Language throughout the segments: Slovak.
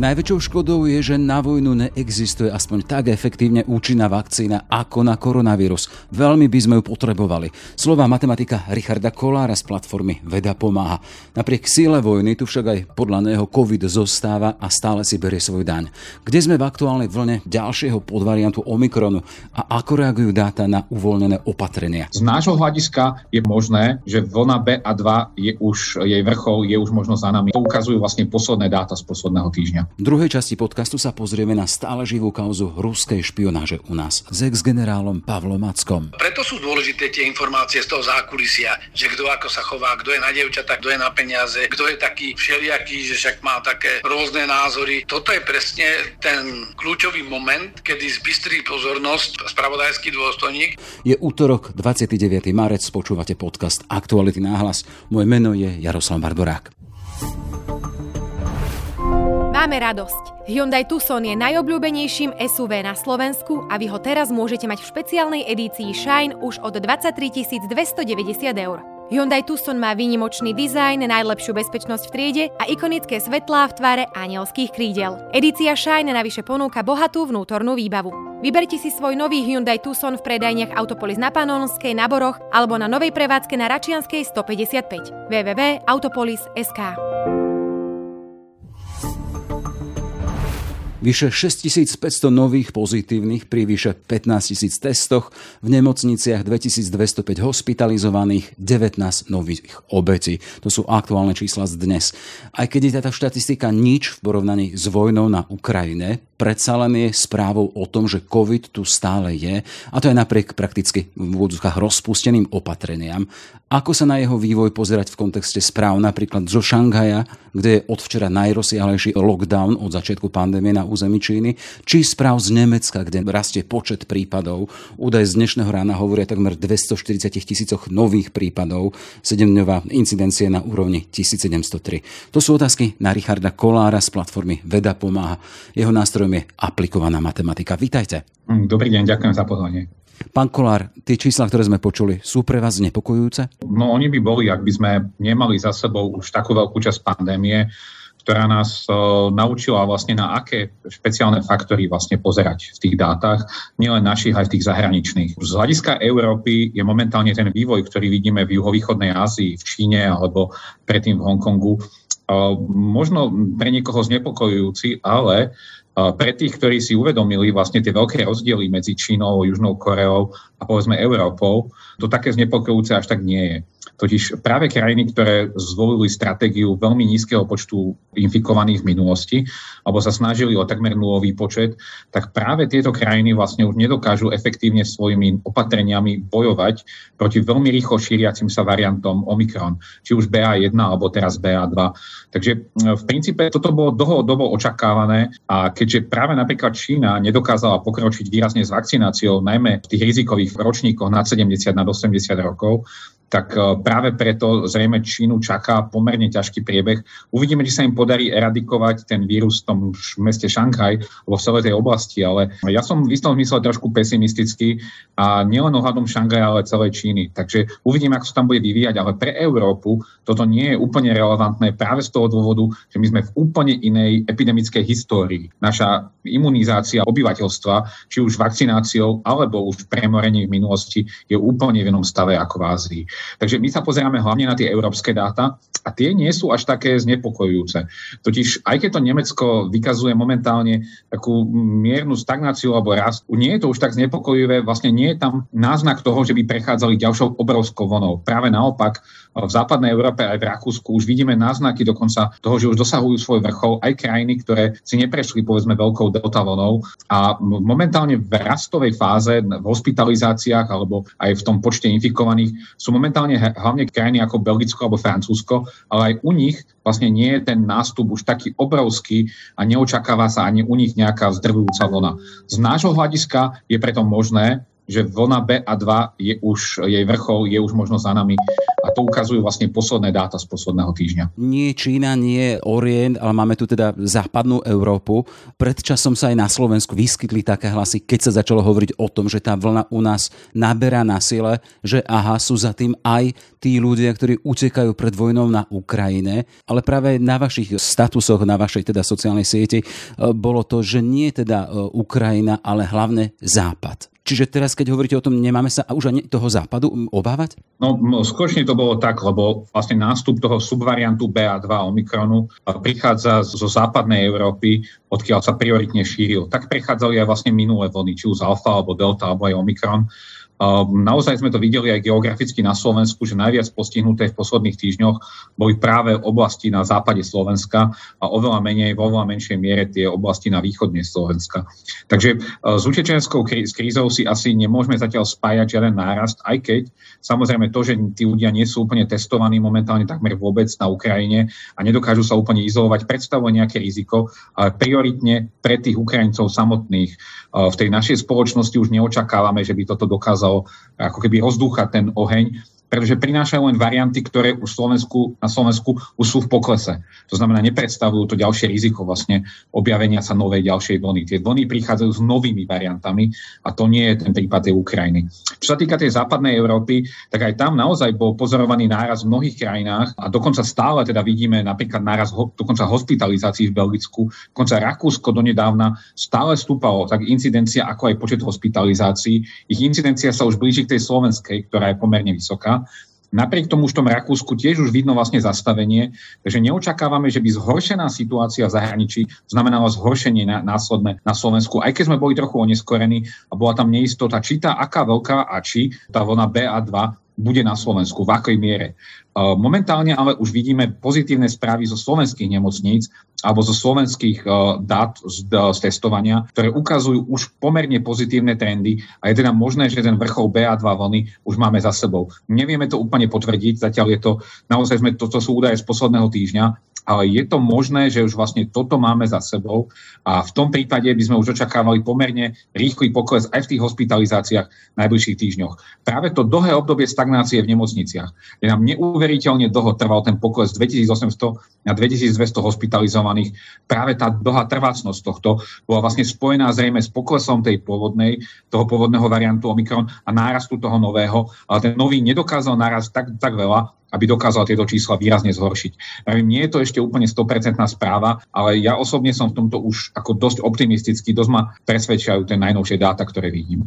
Najväčšou škodou je, že na vojnu neexistuje aspoň tak efektívne účinná vakcína ako na koronavírus. Veľmi by sme ju potrebovali. Slová matematika Richarda Kollára z platformy Veda pomáha. Napriek síle vojny tu však aj podľa neho COVID zostáva a stále si berie svoj daň. Kde sme v aktuálnej vlne ďalšieho podvariantu Omikronu a ako reagujú dáta na uvoľnené opatrenia? Z nášho hľadiska je možné, že vlna BA2 je už jej vrchol, je už možno za nami. To ukazujú vlastne posledné dáta z posledného týždňa. V druhej časti podcastu sa pozrieme na stále živú kauzu ruskej špionáže u nás s ex-generálom Pavlom Mackom. Preto sú dôležité tie informácie z toho zákulisia, že kto ako sa chová, kto je na dievčatá, kto je na peniaze, kto je taký všelijaký, že však má také rôzne názory. Toto je presne ten kľúčový moment, kedy zbystrí pozornosť spravodajský dôstojník. Je útorok, 29. marec, počúvate podcast Aktuality na hlas. Moje meno je Jaroslav Barborák. Máme radosť. Hyundai Tucson je najobľúbenejším SUV na Slovensku a vy ho teraz môžete mať v špeciálnej edícii Shine už od 23 290 eur. Hyundai Tucson má výnimočný dizajn, najlepšiu bezpečnosť v triede a ikonické svetlá v tvare anielských krídel. Edícia Shine navyše ponúka bohatú vnútornú výbavu. Vyberte si svoj nový Hyundai Tucson v predajniach Autopolis na Panonskej, na Boroch alebo na novej prevádzke na Račianskej 155. www.autopolis.sk. Vyše 6500 nových pozitívnych pri vyše 15 000 testoch, v nemocniciach 2205 hospitalizovaných, 19 nových obetí. To sú aktuálne čísla z dnes. Aj keď je táto štatistika nič v porovnaní s vojnou na Ukrajine, predsa len je správou o tom, že COVID tu stále je, a to je napriek prakticky v úvodzovkách rozpusteným opatreniam. Ako sa na jeho vývoj pozerať v kontexte správ napríklad zo Šanghaja, kde je od včera najrozsiahlejší lockdown od začiatku pandémie na území Číny, či správ z Nemecka, kde rastie počet prípadov. Údaje z dnešného rána hovoria takmer 240 000 nových prípadov, 7-dňová incidencie na úrovni 1703. To sú otázky na Richarda Kollára z platformy Veda pomáha. Jeho nástrojom je aplikovaná matematika. Vítajte. Dobrý deň, ďakujem za pozvanie. Pán Kollár, tie čísla, ktoré sme počuli, sú pre vás znepokojujúce? No oni by boli, ak by sme nemali za sebou už takú veľkú časť pandémie, ktorá nás naučila vlastne na aké špeciálne faktory vlastne pozerať v tých dátach, nielen našich, aj v tých zahraničných. Z hľadiska Európy je momentálne ten vývoj, ktorý vidíme v juhovýchodnej Ázii, v Číne alebo predtým v Hongkongu, možno pre niekoho znepokojujúci, ale pre tých, ktorí si uvedomili vlastne tie veľké rozdiely medzi Čínou, Južnou Koreou a povedzme Európou, to také znepokojúce až tak nie je. Totiž práve krajiny, ktoré zvolili stratégiu veľmi nízkeho počtu infikovaných v minulosti, alebo sa snažili o takmer nulový počet, tak práve tieto krajiny vlastne už nedokážu efektívne svojimi opatreniami bojovať proti veľmi rýchlo šíriacim sa variantom Omikron, či už BA1 alebo teraz BA2. Takže v princípe toto bolo dlhodobo očakávané a keďže práve napríklad Čína nedokázala pokročiť výrazne s vakcináciou, najmä v tých rizikových ročníkoch nad 70, nad 80 rokov, tak práve preto zrejme Čínu čaká pomerne ťažký priebeh. Uvidíme, či sa im podarí eradikovať ten vírus v tom meste Šanghaj alebo v celej tej oblasti, ale ja som v istom zmysle trošku pesimistický a nielen ohľadom Šanghaja, ale celej Číny. Takže uvidíme, ako sa tam bude vyvíjať, ale pre Európu toto nie je úplne relevantné práve z toho dôvodu, že my sme v úplne inej epidemickej histórii. Naša imunizácia obyvateľstva, či už vakcináciou alebo už premorením v minulosti, je úplne v inom stave ako v Ázii. Takže my sa pozeráme hlavne na tie európske dáta a tie nie sú až také znepokojujúce. Totiž aj keď to Nemecko vykazuje momentálne takú miernu stagnáciu alebo rast, nie je to už tak znepokojivé, vlastne nie je tam náznak toho, že by prechádzali ďalšou obrovskou vlnou. Práve naopak, v západnej Európe aj v Rakúsku už vidíme náznaky dokonca toho, že už dosahujú svoj vrchol aj krajiny, ktoré si neprešli povedzme veľkou delta vlnou a momentálne v rastovej fáze v hospitalizáciách alebo aj v tom počte infikovaných sú momentálne hlavne krajiny ako Belgicko alebo Francúzsko, ale aj u nich vlastne nie je ten nástup už taký obrovský a neočakáva sa ani u nich nejaká zdrvujúca vlna. Z nášho hľadiska je preto možné, že vlna BA2 je už, jej vrchol je už možno za nami. A to ukazujú vlastne posledné dáta z posledného týždňa. Nie Čína, nie Orient, ale máme tu teda západnú Európu. Pred časom sa aj na Slovensku vyskytli také hlasy, keď sa začalo hovoriť o tom, že tá vlna u nás naberá na sile, že aha, sú za tým aj tí ľudia, ktorí utekajú pred vojnou na Ukrajine. Ale práve na vašich statusoch, na vašej teda sociálnej sieti bolo to, že nie teda Ukrajina, ale hlavne Západ. Čiže teraz, keď hovoríte o tom, nemáme sa už ani toho západu obávať? No, skutočne to bolo tak, lebo vlastne nástup toho subvariantu BA2 Omikronu prichádza zo západnej Európy, odkiaľ sa prioritne šíril. Tak prechádzali aj vlastne minulé vlny, či už alfa, alebo delta, alebo aj Omikron. Naozaj sme to videli aj geograficky na Slovensku, že najviac postihnuté v posledných týždňoch boli práve oblasti na západe Slovenska a oveľa menej, vo oveľa menšej miere tie oblasti na východne Slovenska. Takže s utečenskou krízou si asi nemôžeme zatiaľ spájať žiaden nárast, aj keď samozrejme to, že tí ľudia nie sú úplne testovaní momentálne takmer vôbec na Ukrajine a nedokážu sa úplne izolovať, predstavuje nejaké riziko, ale prioritne pre tých Ukrajincov samotných. V tej našej spoločnosti už neočakávame, že by toto dokázalo ako keby rozdúchať ten oheň, pretože prinášajú len varianty, ktoré už na Slovensku už sú v poklese. To znamená, nepredstavujú to ďalšie riziko vlastne objavenia sa novej ďalšej vlny. Tie vlny prichádzajú s novými variantami a to nie je ten prípad tej Ukrajiny. Čo sa týka tej západnej Európy, tak aj tam naozaj bol pozorovaný náraz v mnohých krajinách a dokonca stále teda vidíme napríklad náraz dokonca hospitalizácií v Belgicku, dokonca Rakúsko donedávna stále stúpalo, tak incidencia ako aj počet hospitalizácií. Ich incidencia sa už blíži k tej slovenskej, ktorá je pomerne vysoká. Napriek tomu už v tom Rakúsku tiež už vidno vlastne zastavenie, takže neočakávame, že by zhoršená situácia v zahraničí znamenala zhoršenie následné na Slovensku, aj keď sme boli trochu oneskorení a bola tam neistota, či tá aká veľká a či tá vlna BA2 bude na Slovensku, v akej miere. Momentálne ale už vidíme pozitívne správy zo slovenských nemocníc alebo zo slovenských dát z testovania, ktoré ukazujú už pomerne pozitívne trendy a je teda možné, že ten vrchol BA2 vlny už máme za sebou. Nevieme to úplne potvrdiť, zatiaľ je to, naozaj toto sú údaje z posledného týždňa, ale je to možné, že už vlastne toto máme za sebou a v tom prípade by sme už očakávali pomerne rýchly pokles aj v tých hospitalizáciách v najbližších týždňoch. Práve to dlhé obdobie stagnácie v nemocniciach, kde nám neuveriteľne dlho trval ten pokles 2800 na 2200 hospitalizovaných. Práve tá dlhá trvácnosť tohto bola vlastne spojená zrejme s poklesom toho pôvodného variantu Omikron a nárastu toho nového, ale ten nový nedokázal nárast tak veľa, aby dokázal tieto čísla výrazne zhoršiť. Nie je to ešte úplne 100% správa, ale ja osobne som v tomto už ako dosť optimistický, dosť ma presvedčajú tie najnovšie dáta, ktoré vidím.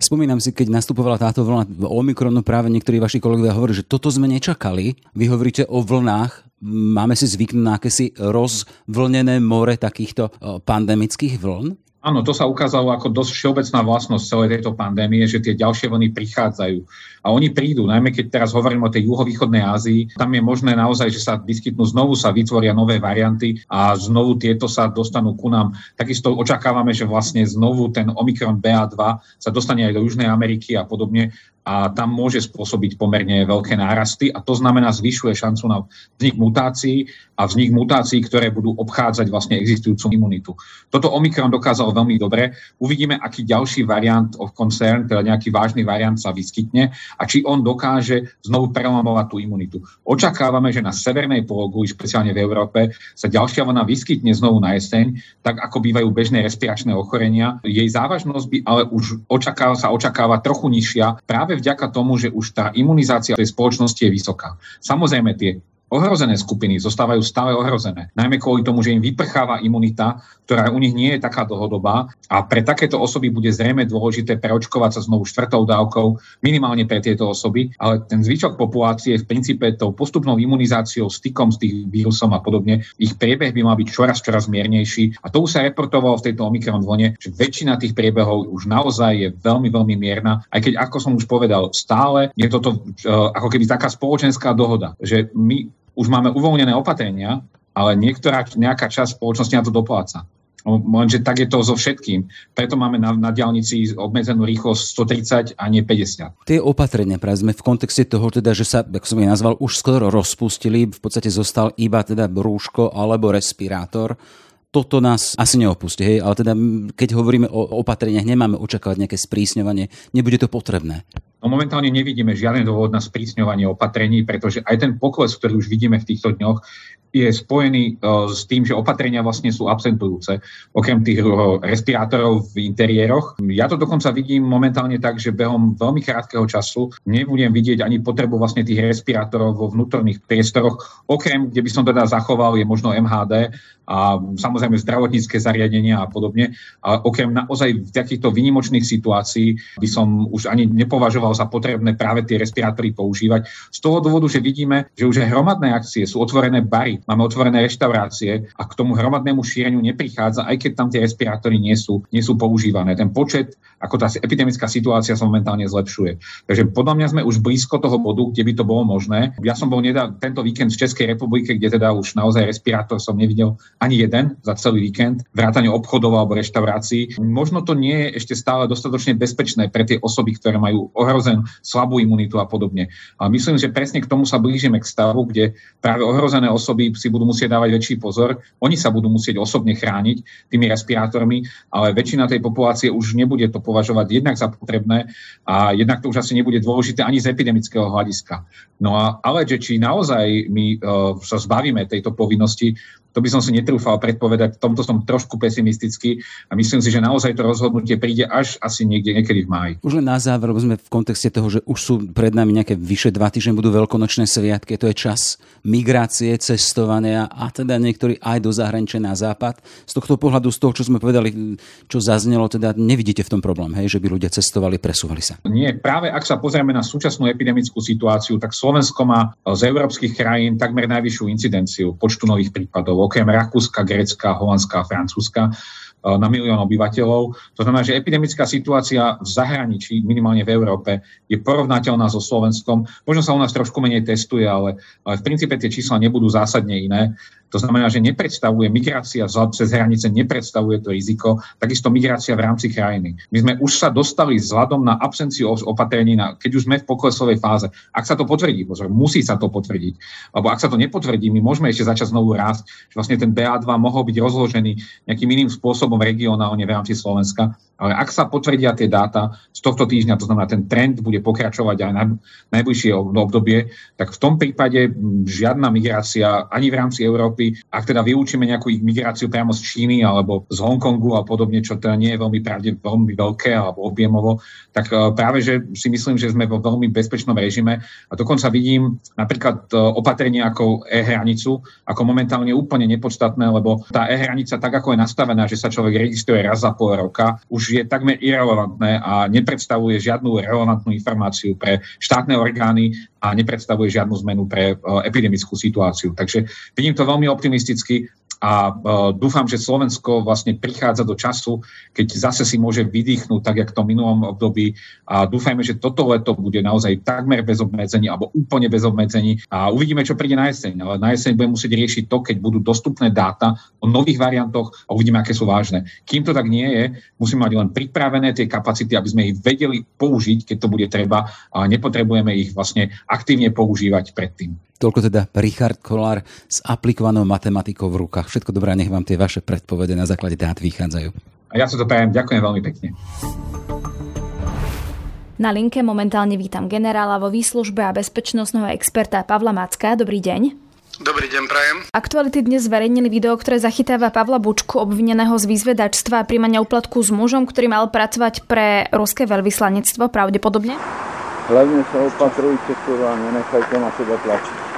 Spomínam si, keď nastupovala táto vlna Omikronu, práve niektorí vaši kolegovia hovorili, že toto sme nečakali. Vy hovoríte o vlnách, máme si zvyknúť na akési rozvlnené more takýchto pandemických vln? Áno, to sa ukázalo ako dosť všeobecná vlastnosť celej tejto pandémie, že tie ďalšie vlny prichádzajú. A oni prídu, najmä keď teraz hovorím o tej juhovýchodnej Ázii, tam je možné naozaj, že sa vyskytnú, znovu sa vytvoria nové varianty a znovu tieto sa dostanú ku nám. Takisto očakávame, že vlastne znovu ten Omikron BA2 sa dostane aj do Južnej Ameriky a podobne. A tam môže spôsobiť pomerne veľké nárasty a to znamená zvyšuje šancu na vznik mutácií a vznik mutácií, ktoré budú obchádzať vlastne existujúcu imunitu. Toto Omikron dokázal veľmi dobre. Uvidíme, aký ďalší variant of concern, teda nejaký vážny variant sa vyskytne a či on dokáže znovu prelomovať tú imunitu. Očakávame, že na severnej pologuli, špeciálne v Európe, sa ďalšia vlna vyskytne znovu na jeseň, tak ako bývajú bežné respiračné ochorenia. Jej závažnosť by ale už očakáva trochu nižšia práve vďaka tomu, že už tá imunizácia tej spoločnosti je vysoká. Samozrejme, tie ohrozené skupiny zostávajú stále ohrozené. Najmä kvôli tomu, že im vyprcháva imunita, ktorá u nich nie je taká dlhodobá a pre takéto osoby bude zrejme dôležité preočkovať sa znovu 4. dávkou, minimálne pre tieto osoby, ale ten zvyšok populácie v princípe tou postupnou imunizáciou, stykom s tým vírusom a podobne, ich priebeh by mal byť čoraz miernejší a to už sa reportovalo v tejto Omikron vlne, že väčšina tých priebehov už naozaj je veľmi, veľmi mierna, aj keď ako som už povedal, stále je toto ako keby taká spoločenská dohoda, že my už máme uvoľnené opatrenia, ale nejaká časť spoločnosti na to dopláca. Lenže tak je to so všetkým. Preto máme na diaľnici obmedzenú rýchlosť 130 a nie 50. Tie opatrenia práve sme v kontexte toho, teda, že sa, ako som je nazval, už skoro rozpustili, v podstate zostal iba teda rúško alebo respirátor. toto nás asi neopustí, hej, ale teda keď hovoríme o opatreniach, nemáme očakávať nejaké sprísňovanie, nebude to potrebné. No momentálne nevidíme žiaden dôvod na sprísňovanie opatrení, pretože aj ten pokles, ktorý už vidíme v týchto dňoch, je spojený s tým, že opatrenia vlastne sú absentujúce, okrem tých respirátorov v interiéroch. Ja to dokonca vidím momentálne tak, že behom veľmi krátkeho času nebudem vidieť ani potrebu vlastne tých respirátorov vo vnútorných priestoroch, okrem, kde by som teda zachoval, je možno MHD a samozrejme zdravotnícke zariadenia a podobne. A okrem naozaj takýchto výnimočných situácií by som už ani nepovažoval za potrebné práve tie respirátory používať. Z toho dôvodu, že vidíme, že už hromadné akcie sú otvorené bary, máme otvorené reštaurácie a k tomu hromadnému šíreniu neprichádza, aj keď tam tie respirátory nie sú používané. Ten počet, ako tá epidemická situácia sa momentálne zlepšuje. Takže podľa mňa sme už blízko toho bodu, kde by to bolo možné. Ja som bol tento víkend v Českej republike, kde teda už naozaj respirátor som nevidel ani jeden za celý víkend, vrátane obchodov alebo reštaurácií. Možno to nie je ešte stále dostatočne bezpečné pre tie osoby, ktoré majú ohrozenú slabú imunitu a podobne. A myslím, že presne k tomu sa blížime k stavu, kde práve ohrozené osoby si budú musieť dávať väčší pozor. Oni sa budú musieť osobne chrániť tými respirátormi, ale väčšina tej populácie už nebude to považovať jednak za potrebné a jednak to už asi nebude dôležité ani z epidemického hľadiska. No a ale, že či naozaj my sa zbavíme tejto povinnosti, to by som si netrúfal predpovedať, v tomto som trošku pesimistický a myslím si, že naozaj to rozhodnutie príde až asi niekedy v máji. Už len na záver, lebo sme v kontexte toho, že už sú pred nami nejaké vyše 2 týždne budú veľkonočné sviatky, to je čas migrácie, cestovania a teda niektorí aj do zahraničia na západ. Z tohto pohľadu, z toho, čo sme povedali, čo zaznelo, teda nevidíte v tom problém, hej, že by ľudia cestovali, presúvali sa. Nie, práve ak sa pozrieme na súčasnú epidemickú situáciu, tak Slovensko má z európskych krajín takmer najvyššiu incidenciu počtu nových prípadov. Okrem Rakúska, Grécka, Holandska a Francúzska na 1 milión obyvateľov. To znamená, že epidemická situácia v zahraničí, minimálne v Európe, je porovnateľná so Slovenskom. Možno sa u nás trošku menej testuje, ale v princípe tie čísla nebudú zásadne iné. To znamená, že nepredstavuje migrácia cez hranice, nepredstavuje to riziko, takisto migrácia v rámci krajiny. My sme už sa dostali vzhľadom na absenciu opatrení, keď už sme v poklesovej fáze. Ak sa to potvrdí, pozor, musí sa to potvrdiť, alebo ak sa to nepotvrdí, my môžeme ešte začať znovu rásť, že vlastne ten BA2 mohol byť rozložený nejakým iným spôsobom regionálne v rámci Slovenska. Ale ak sa potvrdia tie dáta z tohto týždňa, to znamená, ten trend bude pokračovať aj na najbližšie obdobie, tak v tom prípade žiadna migrácia ani v rámci Európy, ak teda vylúčime nejakú migráciu priamo z Číny alebo z Hongkongu a podobne, čo teda nie je veľmi veľké alebo objemovo, tak práve, že si myslím, že sme vo veľmi bezpečnom režime a dokonca vidím napríklad opatrenie ako e-hranicu, ako momentálne úplne nepodstatné, lebo tá e-hranica tak, ako je nastavená, že sa človek registruje raz za pol roka, už je takmer irelevantné a nepredstavuje žiadnu relevantnú informáciu pre štátne orgány a nepredstavuje žiadnu zmenu pre epidemickú situáciu. Takže vidím to veľmi optimisticky a dúfam, že Slovensko vlastne prichádza do času, keď zase si môže vydýchnúť tak, jak to v minulom období a dúfajme, že toto leto bude naozaj takmer bez obmedzení alebo úplne bez obmedzení a uvidíme, čo príde na jeseň, ale na jeseň budeme musieť riešiť to, keď budú dostupné dáta o nových variantoch a uvidíme, aké sú vážne. Kým to tak nie je, musíme mať len pripravené tie kapacity, aby sme ich vedeli použiť, keď to bude treba a nepotrebujeme ich vlastne aktívne používať predtým. Toľko teda Richard Kollár s aplikovanou matematikou v rukách. Všetko dobré, nech vám tie vaše predpovede na základe dát vychádzajú. A ja sa to prajem, ďakujem veľmi pekne. Na linke momentálne vítam generála vo výslužbe a bezpečnostného experta Pavla Macka. Dobrý deň. Dobrý deň, prajem. Aktuality dnes zverejnili video, ktoré zachytáva Pavla Bučku, obvineného z výzvedačstva a príjmania úplatku s mužom, ktorý mal pracovať pre ruské veľvyslanectvo, pravdepodobne. Hlavne sa opatrujte, kurva, nenechajte na seba tlačiť.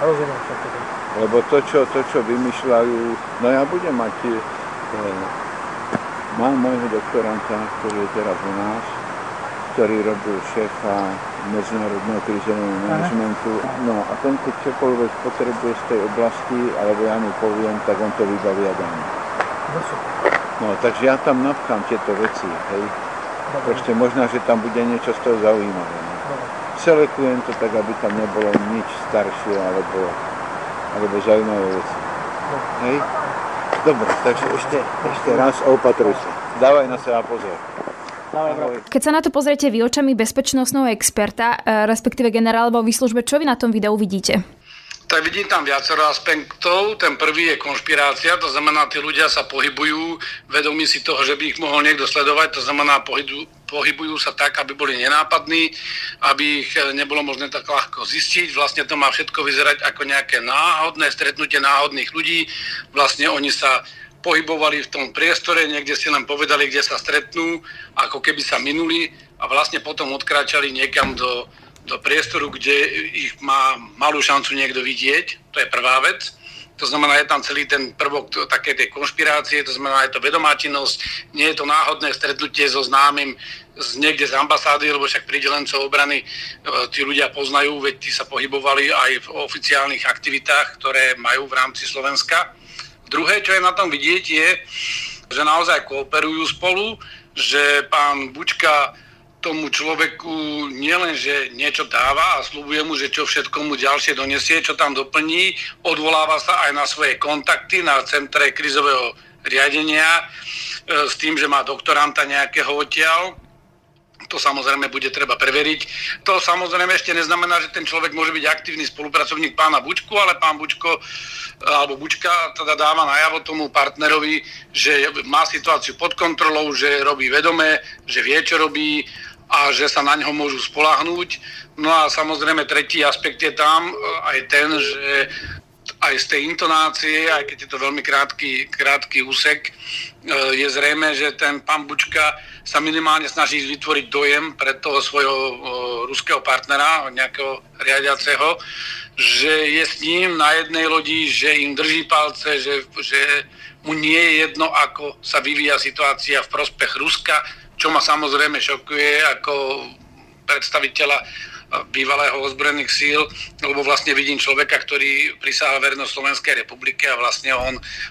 Rozumiem sa teda. Lebo to, čo vymýšľajú, no ja budem mať, mám môjho doktoranta, ktorý je teraz u nás, ktorý robil šéfa medzinárodného krízového manažmentu. No a ten, keď čokoľvek potrebuje z tej oblasti, alebo ja mu poviem, tak on to vybaví a dám. No, takže ja tam napchám tieto veci, hej. Proste možno, že tam bude niečo z toho zaujímavé. Selekujem to tak, aby tam nebolo nič staršie, alebo zaujímavé veci. Hej? Dobre, takže ešte raz opatruj sa. Dávaj na seba pozor. Keď sa na to pozriete vy očami bezpečnostného experta, respektíve generála vo výslužbe, čo vy na tom videu vidíte? tak vidím tam viacero aspektov. Ten prvý je konšpirácia, to znamená, tí ľudia sa pohybujú vedomí si toho, že by ich mohol niekto sledovať, to znamená, pohybujú sa tak, aby boli nenápadní, aby ich nebolo možné tak ľahko zistiť. Vlastne to má všetko vyzerať ako nejaké náhodné stretnutie náhodných ľudí. Vlastne oni sa pohybovali v tom priestore, niekde si len povedali, kde sa stretnú, ako keby sa minuli a vlastne potom odkráčali niekam do priestoru, kde ich má malú šancu niekto vidieť. To je prvá vec. To znamená, je tam celý ten prvok také tej konšpirácie, to znamená, je to vedomá činnosť, nie je to náhodné stretnutie so známym z niekde z ambasády, lebo však príde len zo obrany, tí ľudia poznajú, veď tí sa pohybovali aj v oficiálnych aktivitách, ktoré majú v rámci Slovenska. Druhé, čo je na tom vidieť, je, že naozaj kooperujú spolu, že pán Bučka tomu človeku nielenže niečo dáva a sľubuje mu, že čo všetko mu ďalšie donesie, čo tam doplní, odvoláva sa aj na svoje kontakty na centre krizového riadenia s tým, že má doktoranta nejakého odtiaľ. To samozrejme bude treba preveriť. To samozrejme ešte neznamená, že ten človek môže byť aktívny spolupracovník pána Bučku, ale pán Bučko alebo Bučka teda dáva najavo tomu partnerovi, že má situáciu pod kontrolou, že robí vedomé, že vie, čo robí a že sa na ňo môžu spoľahnúť. No a samozrejme tretí aspekt je tam aj ten, že aj z tej intonácie, aj keď je to veľmi krátky úsek, je zrejme, že ten pán Bučka sa minimálne snaží vytvoriť dojem pre toho svojho ruského partnera, nejakého riadiaceho, že je s ním na jednej lodi, že im drží palce, že mu nie je jedno, ako sa vyvíja situácia v prospech Ruska, čo ma samozrejme šokuje ako predstaviteľa bývalého ozbrojených síl, lebo vlastne vidím človeka, ktorý prisahal vernosť Slovenskej republike a vlastne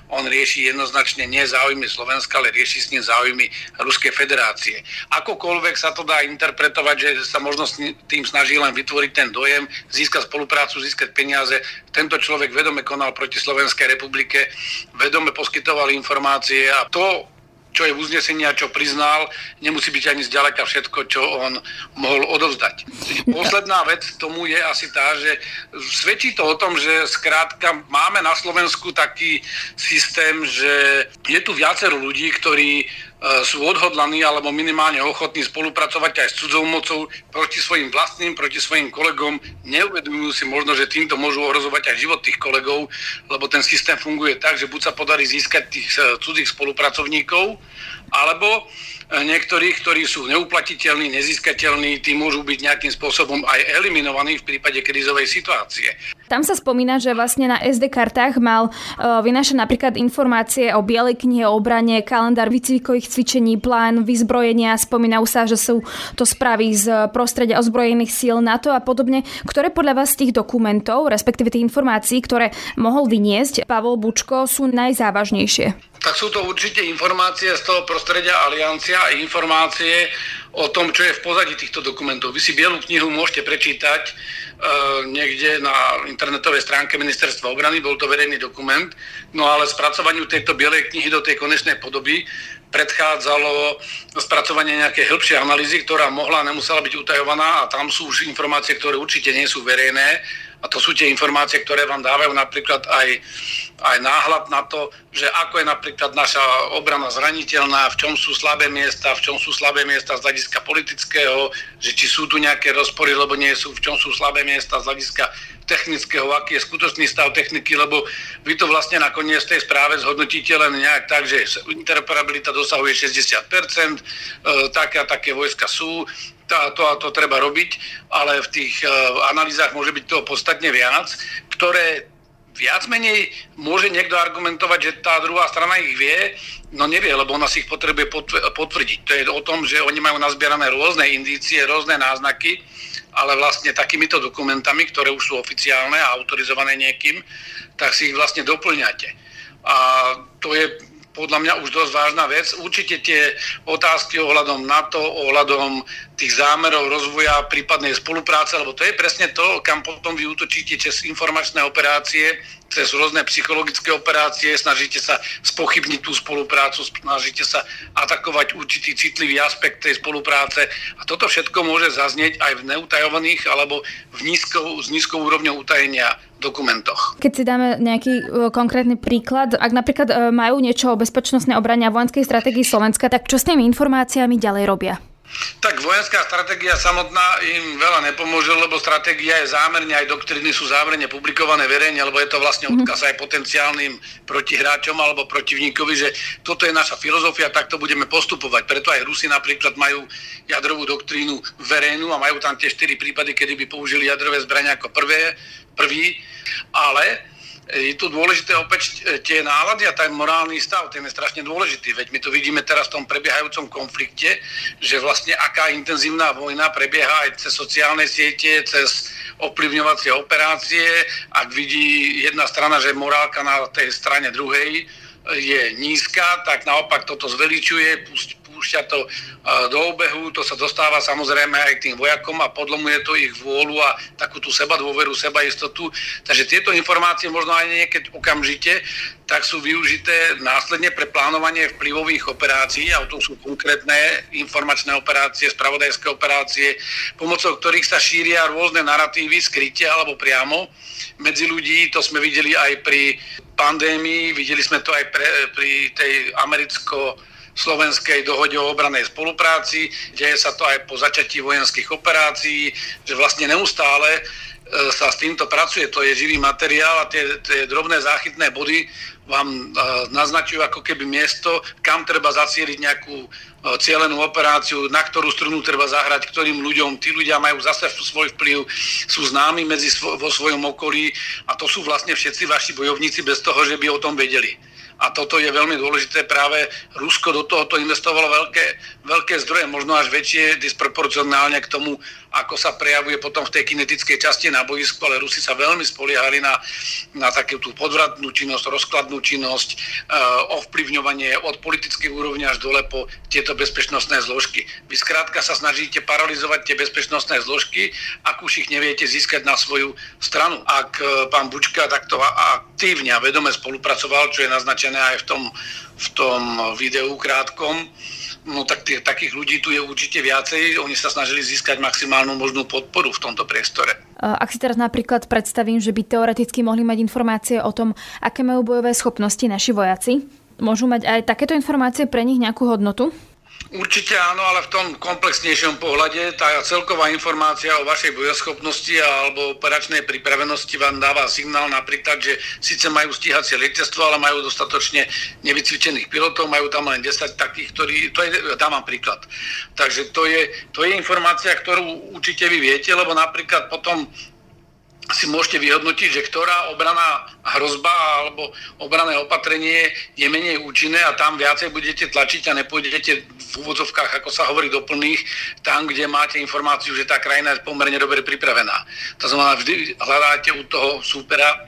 on rieši jednoznačne nie záujmy Slovenska, ale rieši s ním záujmy Ruskej federácie. Akokoľvek sa to dá interpretovať, že sa možno tým snaží len vytvoriť ten dojem, získať spoluprácu, získať peniaze. Tento človek vedome konal proti Slovenskej republike, vedome poskytoval informácie a to, čo je v uznesení a čo priznal, nemusí byť ani zďaleka všetko, čo on mohol odovzdať. Posledná vec tomu je asi tá, že svedčí to o tom, že skrátka máme na Slovensku taký systém, že je tu viacero ľudí, ktorí sú odhodlaní alebo minimálne ochotní spolupracovať aj s cudzou mocou proti svojim vlastným, proti svojim kolegom. Neuvedomujú si možno, že týmto môžu ohrozovať aj život tých kolegov, lebo ten systém funguje tak, že buď sa podarí získať tých cudzích spolupracovníkov, alebo niektorí, ktorí sú neuplatiteľní, nezískateľní, tí môžu byť nejakým spôsobom aj eliminovaní v prípade krízovej situácie. Tam sa spomína, že vlastne na SD kartách mal vynášať napríklad informácie o bielej knihe, o obrane, kalendár výcvikových cvičení, plán vyzbrojenia, spomínajú sa, že sú to správy z prostredia ozbrojených síl NATO a podobne. Ktoré podľa vás tých dokumentov, respektíve tých informácií, ktoré mohol vyniesť Pavel Bučko, sú najzávažnejšie? Tak sú to určite informácie z toho prostredia Aliancia a informácie o tom, čo je v pozadí týchto dokumentov. Vy si bielú knihu môžete prečítať niekde na internetovej stránke Ministerstva obrany, bol to verejný dokument, no ale spracovaniu tejto bielej knihy do tej konečnej podoby predchádzalo spracovanie nejakej hĺbšej analýzy, ktorá mohla a nemusela byť utajovaná a tam sú už informácie, ktoré určite nie sú verejné. A to sú tie informácie, ktoré vám dávajú napríklad aj náhľad na to, že ako je napríklad naša obrana zraniteľná, v čom sú slabé miesta, z hľadiska politického, že či sú tu nejaké rozpory, lebo nie sú, v čom sú slabé miesta z hľadiska technického, aký je skutočný stav techniky, lebo vy to vlastne nakoniec tej správe zhodnotíte len nejak tak, že interoperabilita dosahuje 60%, také a také vojska sú, to treba robiť, ale v tých analýzách môže byť toho podstatne viac, ktoré viac menej môže niekto argumentovať, že tá druhá strana ich vie, no nevie, lebo ona si ich potrebuje potvrdiť. To je o tom, že oni majú nazbierané rôzne indície, rôzne náznaky, ale vlastne takýmito dokumentami, ktoré už sú oficiálne a autorizované niekým, tak si ich vlastne doplňate. A to je podľa mňa už dosť vážna vec. Určite tie otázky ohľadom NATO, ohľadom tých zámerov rozvoja prípadnej spolupráce, lebo to je presne to, kam potom vy útočíte cez informačné operácie, cez rôzne psychologické operácie, snažíte sa spochybniť tú spoluprácu, snažíte sa atakovať určitý citlivý aspekt tej spolupráce a toto všetko môže zaznieť aj v neutajovaných alebo s nízkou úrovňou utajenia dokumentoch. Keď si dáme nejaký konkrétny príklad, ak napríklad majú niečo o bezpečnostnej obrane a vojenskej stratégii Slovenska, tak čo s tými informáciami ďalej robia? Tak vojenská stratégia samotná im veľa nepomôže, lebo stratégia je zámerne, aj doktriny sú zámerne publikované verejne, lebo je to vlastne odkaz aj potenciálnym protihráčom alebo protivníkovi, že toto je naša filozofia, takto budeme postupovať. Preto aj Rusi napríklad majú jadrovú doktrínu verejnú a majú tam tie 4 prípady, kedy by použili jadrové zbrane ako prvý, ale je tu dôležité opäť tie nálady a ten morálny stav, ten je strašne dôležitý. Veď my to vidíme teraz v tom prebiehajúcom konflikte, že vlastne aká intenzívna vojna prebieha aj cez sociálne siete, cez ovplyvňovacie operácie. Ak vidí jedna strana, že morálka na tej strane druhej je nízka, tak naopak toto zveličuje, púšťa to do obehu, to sa dostáva samozrejme aj k tým vojakom a podlomuje to ich vôľu a takú tú seba dôveru, seba istotu. Takže tieto informácie možno aj niekedy okamžite, tak sú využité následne pre plánovanie vplyvových operácií, a to sú konkrétne informačné operácie, spravodajské operácie, pomocou ktorých sa šíria rôzne naratívy skryte alebo priamo medzi ľudí. To sme videli aj pri pandémii, videli sme to aj pri tej americko-slovenskej dohode o obranej spolupráci. Deje sa to aj po začatí vojenských operácií, že vlastne neustále sa s týmto pracuje. To je živý materiál a tie drobné záchytné body vám naznačujú ako keby miesto, kam treba zacieliť nejakú cielenú operáciu, na ktorú strunu treba zahrať, ktorým ľuďom. Tí ľudia majú zase svoj vplyv, sú známi vo svojom okolí a to sú vlastne všetci vaši bojovníci bez toho, že by o tom vedeli. A toto je veľmi dôležité, práve Rusko do tohoto investovalo veľké zdroje, možno až väčšie disproporcionálne k tomu, ako sa prejavuje potom v tej kinetickej časti na boisku, ale Rusi sa veľmi spoliehali na takú tú podvratnú činnosť, rozkladnú činnosť, ovplyvňovanie od politickej úrovne až dole po tieto bezpečnostné zložky. Vy skrátka sa snažíte paralyzovať tie bezpečnostné zložky, ak už ich neviete získať na svoju stranu. Ak pán Bučka takto aktívne a vedome spolupracoval, čo je naznačené aj v tom videu krátkom, no tak takých ľudí tu je určite viacej. Oni sa snažili získať maximálnu možnú podporu v tomto priestore. Ak si teraz napríklad predstavím, že by teoreticky mohli mať informácie o tom, aké majú bojové schopnosti naši vojaci, môžu mať aj takéto informácie pre nich nejakú hodnotu? Určite áno, ale v tom komplexnejšom pohľade tá celková informácia o vašej bojoschopnosti alebo operačnej pripravenosti vám dáva signál napríklad, že síce majú stíhacie letectvo, ale majú dostatočne nevycvičených pilotov, majú tam len 10 takých, dávam príklad. Takže to je informácia, ktorú určite vy viete, lebo napríklad potom si môžete vyhodnotiť, že ktorá obraná hrozba alebo obrané opatrenie je menej účinné a tam viacej budete tlačiť a nepôjdete v úvodzovkách, ako sa hovorí, do plných, tam, kde máte informáciu, že tá krajina je pomerne dobre pripravená. To znamená, vždy hľadáte u toho súpera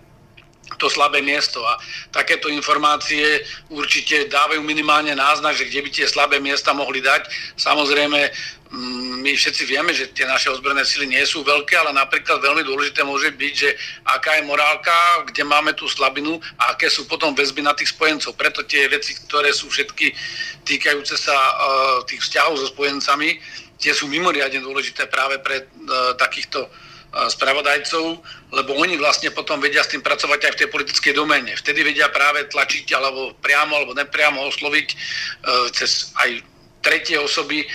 to slabé miesto a takéto informácie určite dávajú minimálne náznak, že kde by tie slabé miesta mohli dať. Samozrejme, my všetci vieme, že tie naše ozbrojené sily nie sú veľké, ale napríklad veľmi dôležité môže byť, že aká je morálka, kde máme tú slabinu a aké sú potom väzby na tých spojencov. Preto tie veci, ktoré sú všetky týkajúce sa tých vzťahov so spojencami, tie sú mimoriadne dôležité práve pre takýchto spravodajcov, lebo oni vlastne potom vedia s tým pracovať aj v tej politickej doméne. Vtedy vedia práve tlačiť alebo priamo alebo nepriamo osloviť cez aj tretie osoby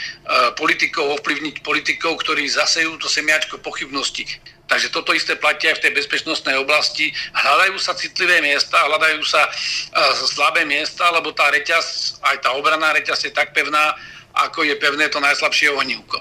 politikov, ovplyvniť politikov, ktorí zasejú to semiačko pochybnosti. Takže toto isté platí aj v tej bezpečnostnej oblasti. Hľadajú sa citlivé miesta, hľadajú sa slabé miesta, lebo tá reťaz, aj tá obranná reťaz je tak pevná, ako je pevné to najslabšie ohnívko.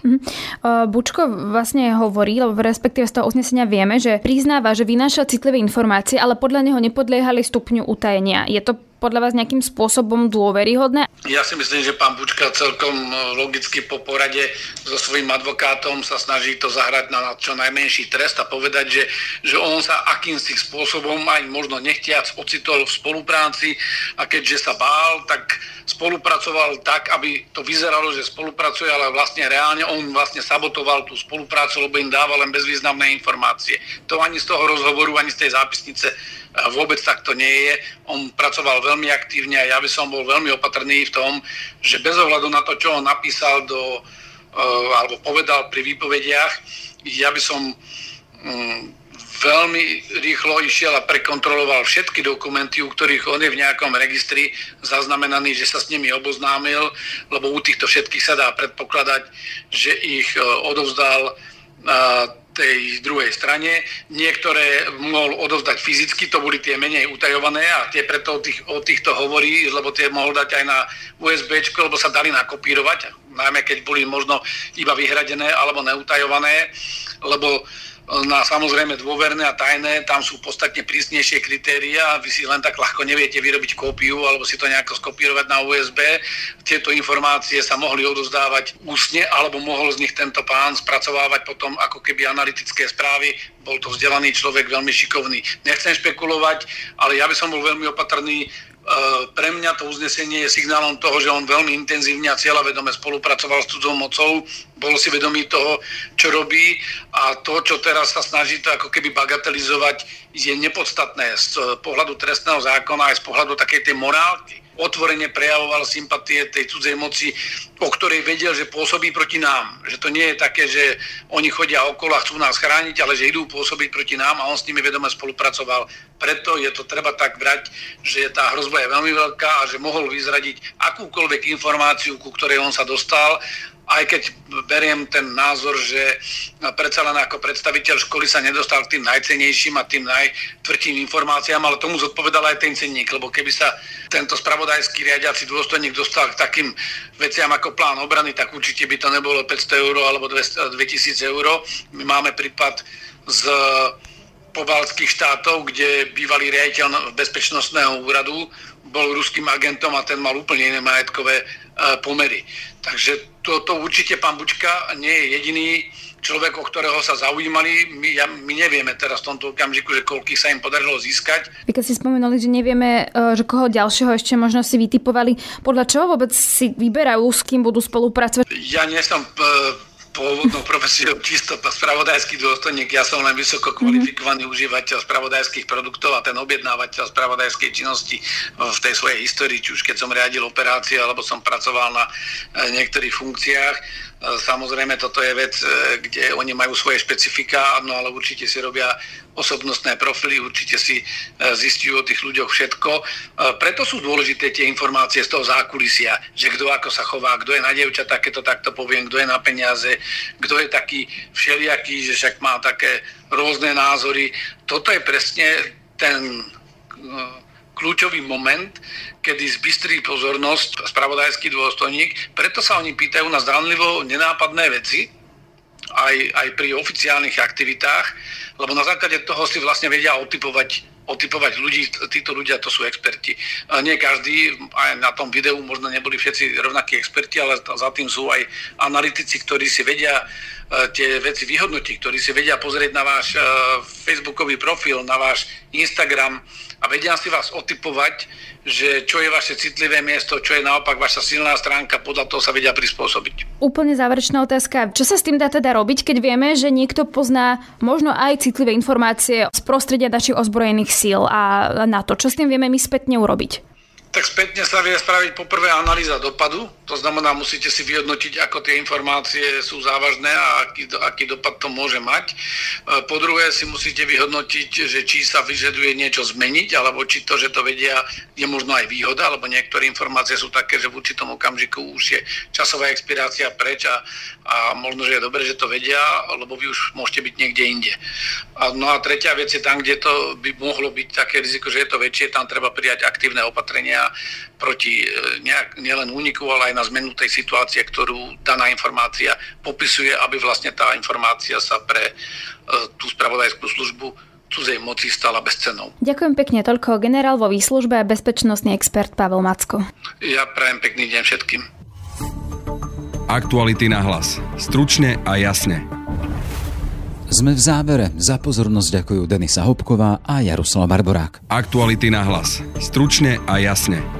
Bučko vlastne hovorí, lebo respektíve z toho uznesenia vieme, že priznáva, že vynáša citlivé informácie, ale podľa neho nepodliehali stupňu utajenia. Je to podľa vás nejakým spôsobom dôveryhodné? Ja si myslím, že pán Bučka celkom logicky po porade so svojím advokátom sa snaží to zahrať na čo najmenší trest a povedať, že on sa akýmsi spôsobom aj možno nechtiac ocitol v spolupráci a keďže sa bál, tak spolupracoval tak, aby to vyzeralo, že spolupracuje, ale vlastne reálne on vlastne sabotoval tú spoluprácu, lebo im dával len bezvýznamné informácie. To ani z toho rozhovoru, ani z tej zápisnice vôbec tak to nie je. On pracoval veľmi aktívne a ja by som bol veľmi opatrný v tom, že bez ohľadu na to, čo on napísal alebo povedal pri výpovediach, ja by som veľmi rýchlo išiel a prekontroloval všetky dokumenty, u ktorých on je v nejakom registri zaznamenaný, že sa s nimi oboznámil, lebo u týchto všetkých sa dá predpokladať, že ich odovzdal tej druhej strane. Niektoré mohol odovzdať fyzicky, to boli tie menej utajované a tie preto o týchto hovorí, lebo tie mohol dať aj na USBčko, lebo sa dali nakopírovať, najmä keď boli možno iba vyhradené alebo neutajované, lebo na samozrejme dôverné a tajné, tam sú podstatne prísnejšie kritéria, vy si len tak ľahko neviete vyrobiť kópiu alebo si to nejako skopírovať na USB. Tieto informácie sa mohli odovzdávať ústne alebo mohol z nich tento pán spracovávať potom ako keby analytické správy. Bol to vzdelaný človek, veľmi šikovný. Nechcem špekulovať, ale ja by som bol veľmi opatrný. Pre mňa to uznesenie je signálom toho, že on veľmi intenzívne a cieľavedome spolupracoval s cudzou mocou, bol si vedomý toho, čo robí a to, čo teraz sa snaží to ako keby bagatelizovať, je nepodstatné z pohľadu trestného zákona aj z pohľadu takej tej morálky. Otvorene prejavoval sympatie tej cudzej moci, o ktorej vedel, že pôsobí proti nám. Že to nie je také, že oni chodia okolo a chcú nás chrániť, ale že idú pôsobiť proti nám a on s nimi vedome spolupracoval. Preto je to treba tak brať, že tá hrozba je veľmi veľká a že mohol vyzradiť akúkoľvek informáciu, ku ktorej on sa dostal, aj keď beriem ten názor, že predsa len ako predstaviteľ školy sa nedostal k tým najcennejším a tým najtvrdším informáciám, ale tomu zodpovedal aj ten cenník, lebo keby sa tento spravodajský riadiaci dôstojník dostal k takým veciam ako plán obrany, tak určite by to nebolo 500 € alebo 2000 €. My máme prípad z pobaltských štátov, kde bývalý riaditeľ bezpečnostného úradu bol ruským agentom a ten mal úplne iné majetkové pomery. Takže toto určite pán Bučka nie je jediný človek, o ktorého sa zaujímali. My nevieme teraz v tomto okamžiku, že koľkých sa im podarilo získať. Vy keď ste spomenuli, že nevieme, že koho ďalšieho ešte možno si vytipovali, podľa čoho vôbec si vyberajú, s kým budú spolupracovať? Ja nie som pôvodnou profesiou čisto spravodajský dôstojník, ja som len vysoko kvalifikovaný užívateľ spravodajských produktov a ten objednávateľ spravodajskej činnosti v tej svojej histórii, či už keď som riadil operácie alebo som pracoval na niektorých funkciách. Samozrejme, toto je vec, kde oni majú svoje špecifika, no ale určite si robia osobnostné profily, určite si zistujú o tých ľuďoch všetko. Preto sú dôležité tie informácie z toho zákulisia, že kto ako sa chová, kto je na dievčatá, keď to takto poviem, kto je na peniaze, kto je taký všelijaký, že však má také rôzne názory. Toto je presne ten kľúčový moment, kedy zbystrí pozornosť spravodajský dôstojník. Preto sa oni pýtajú na zdánlivo nenápadné veci, aj pri oficiálnych aktivitách, lebo na základe toho si vlastne vedia otypovať ľudí. Títo ľudia to sú experti. Nie každý, aj na tom videu možno neboli všetci rovnakí experti, ale za tým sú aj analytici, ktorí si vedia tie veci vyhodnotiť, ktorí si vedia pozrieť na váš facebookový profil, na váš Instagram a vedia si vás otypovať, že čo je vaše citlivé miesto, čo je naopak vaša silná stránka, podľa toho sa vedia prispôsobiť. Úplne záverečná otázka. Čo sa s tým dá teda robiť, keď vieme, že niekto pozná možno aj citlivé informácie z prostredia našich ozbrojených síl a na to, čo s tým vieme my spätne urobiť? Tak spätne sa vie spraviť poprvé analýza dopadu, to znamená, musíte si vyhodnotiť, ako tie informácie sú závažné a aký dopad to môže mať. Po druhé si musíte vyhodnotiť, že či sa vyžaduje niečo zmeniť, alebo či to, že to vedia, je možno aj výhoda, alebo niektoré informácie sú také, že v určitom okamžiku už je časová expirácia preč a možno, že je dobre, že to vedia, lebo vy už môžete byť niekde inde. No a tretia vec je tam, kde to by mohlo byť také riziko, že je to väčšie, tam treba prijať aktívne opatrenia proti nielen úniku, ale aj na zmenu tej situácie, ktorú daná informácia popisuje, aby vlastne tá informácia sa pre tú spravodajskú službu cudzej moci stala bezcennou. Ďakujem pekne, toľko generál vo výslužbe a bezpečnostný expert Pavel Macko. Ja prajem pekný deň všetkým. Aktuality na hlas. Stručne a jasne. Sme v závere. Za pozornosť ďakujú Denisa Hopková a Jaroslav Barborák. Aktuality na hlas. Stručne a jasne.